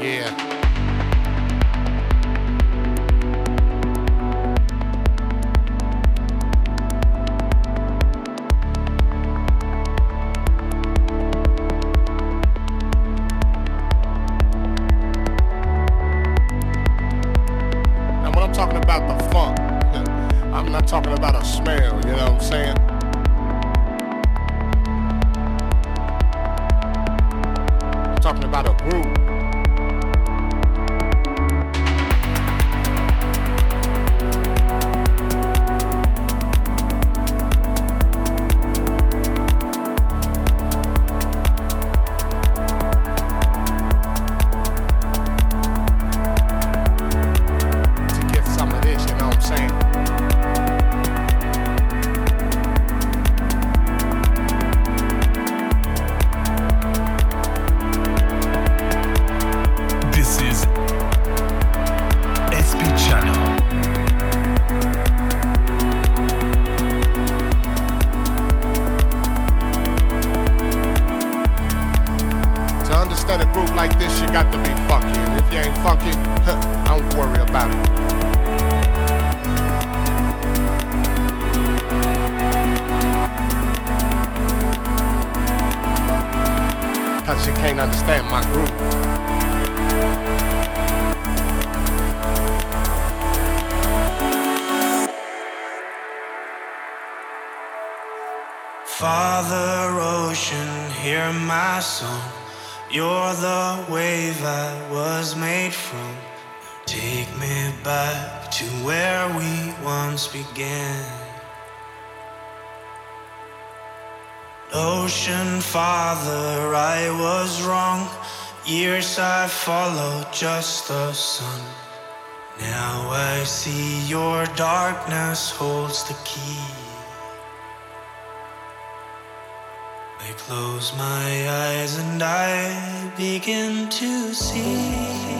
Yeah. Father, I was wrong. Years I followed just the sun. Now I see your darkness holds the key. I close my eyes and I begin to see.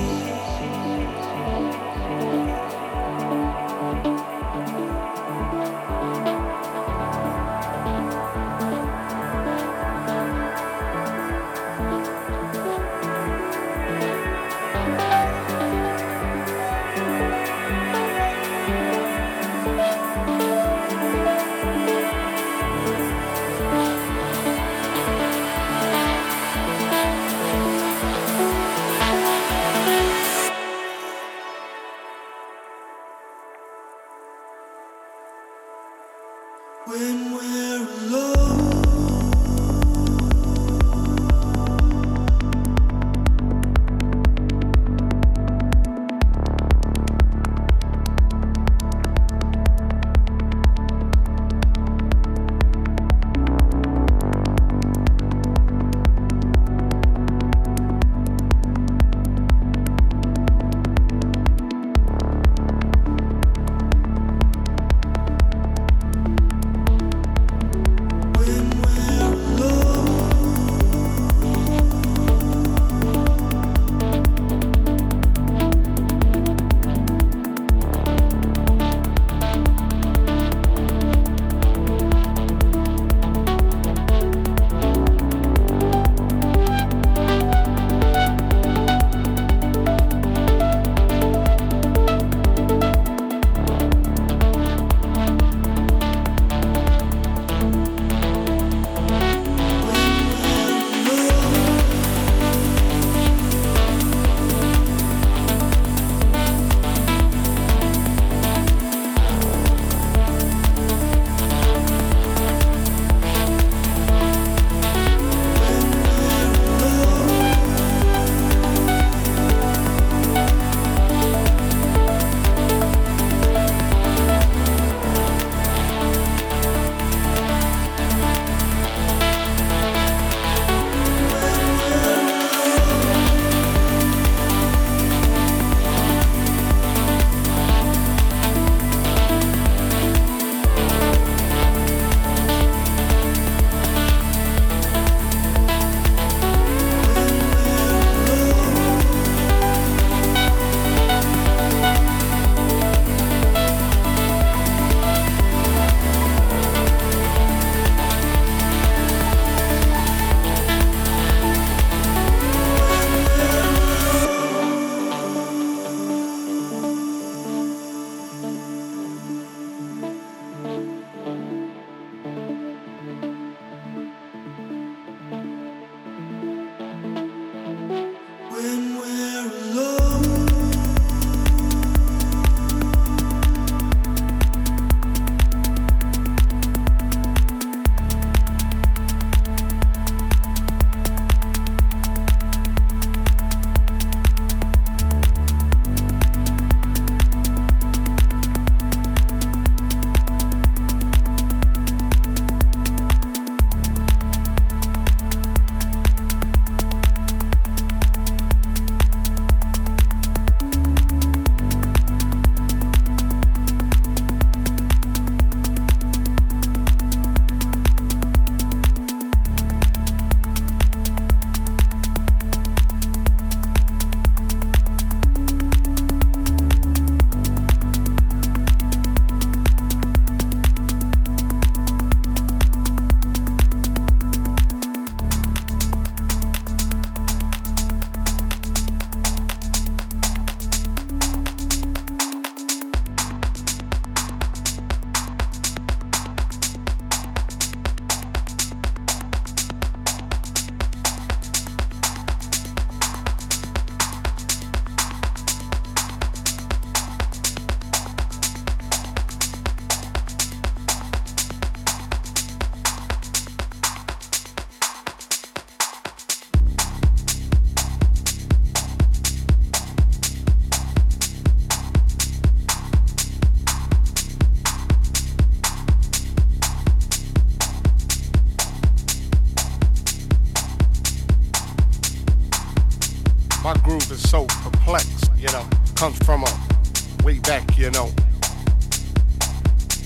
My groove is so complex, you know, comes from a way back, you know.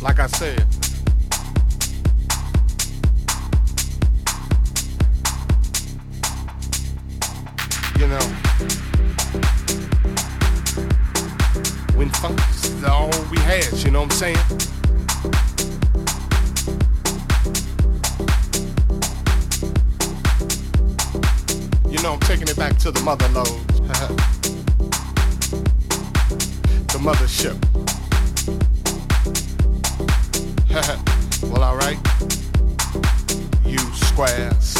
Like I said, you know, when funk is all we had, you know what I'm saying? You know, I'm taking it back to the mother load, the mothership. Well, all right, you squares.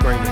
screaming.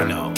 Channel.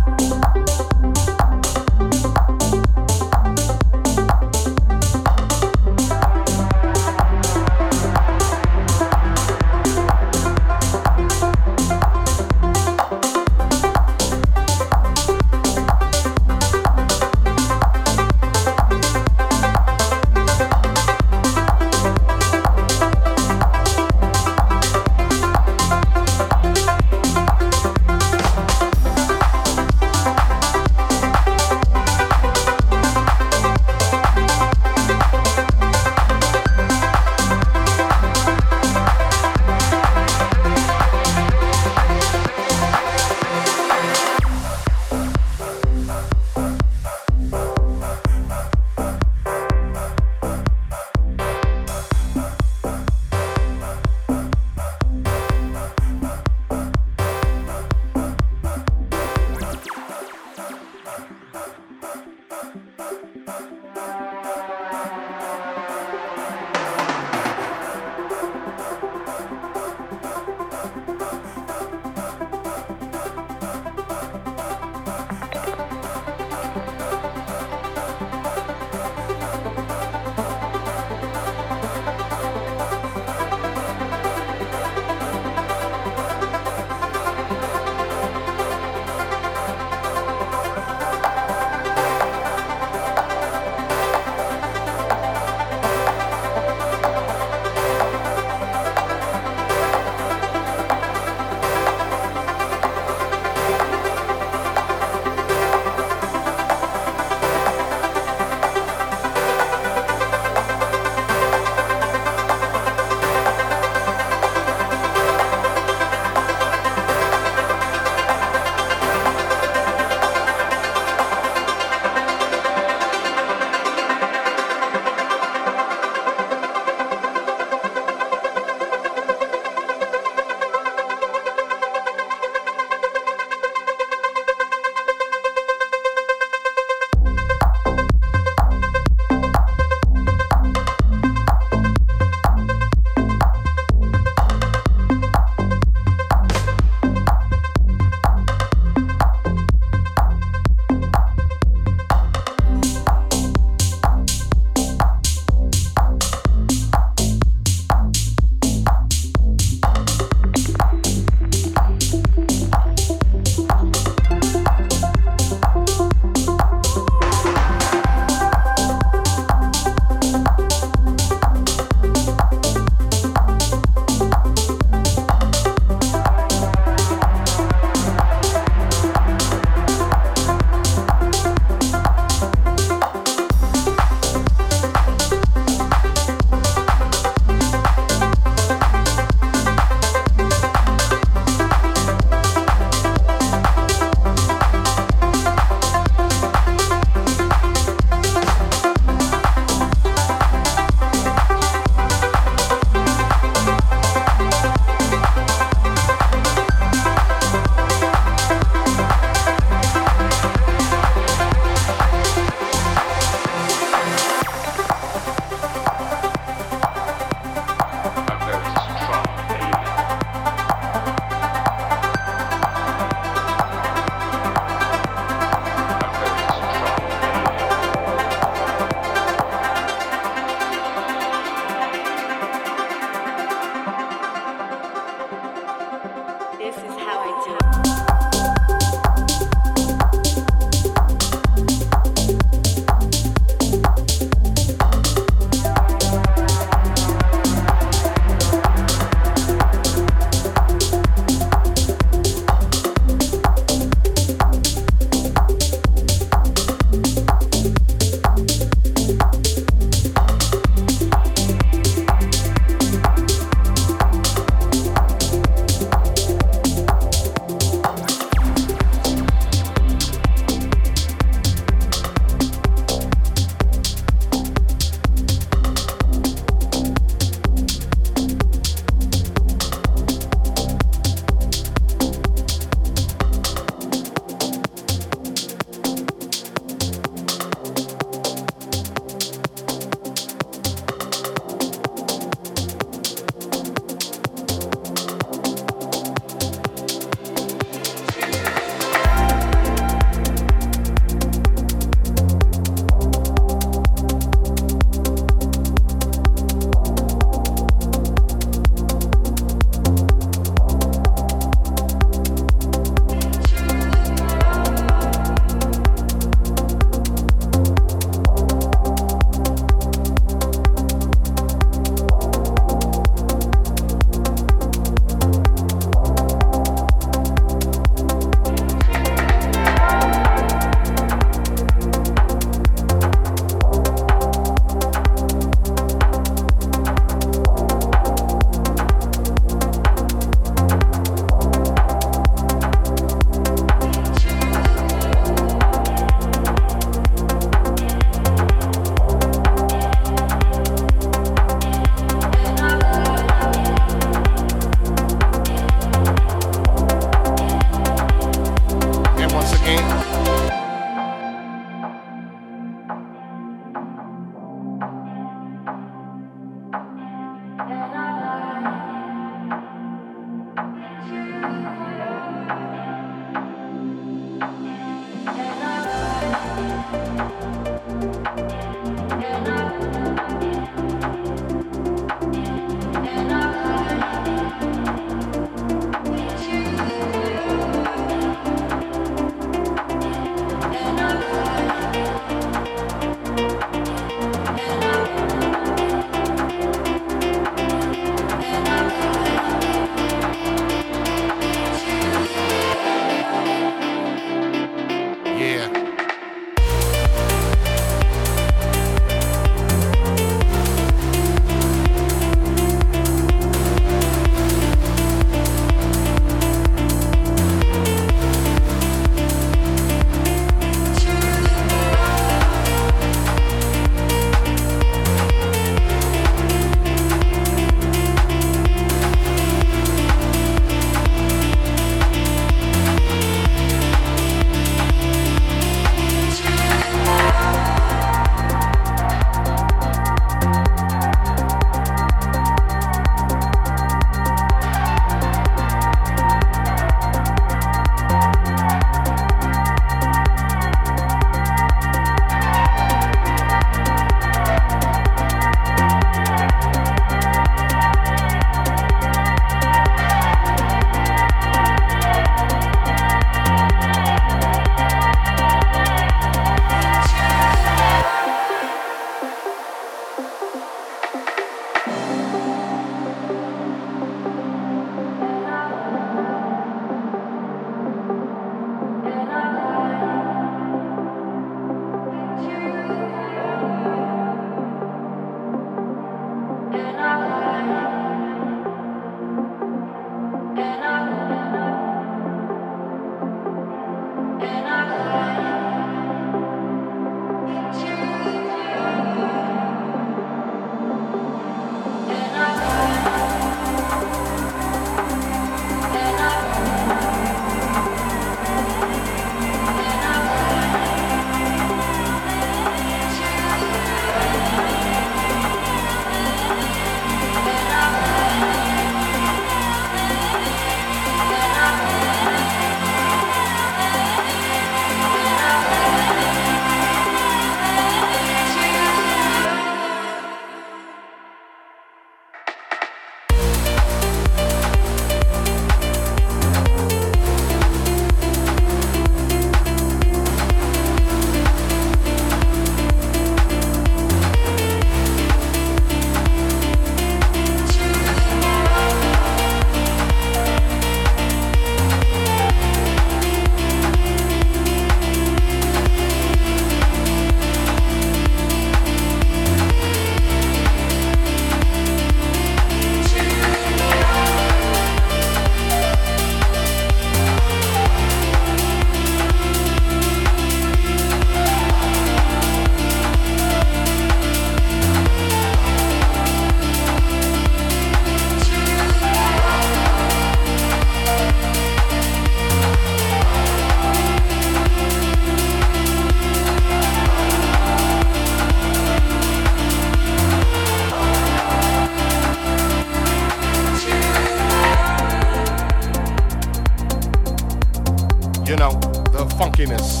you know, the funkiness.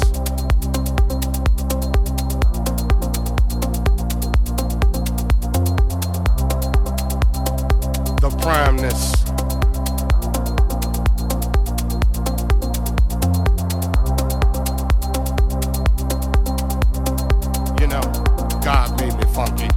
The primeness. You know, God made me funky.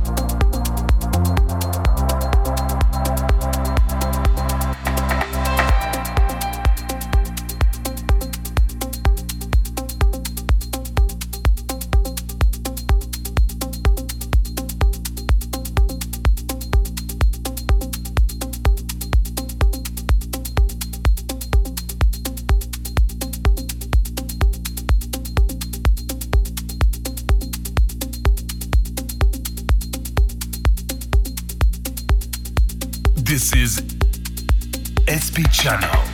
This is SP Channel.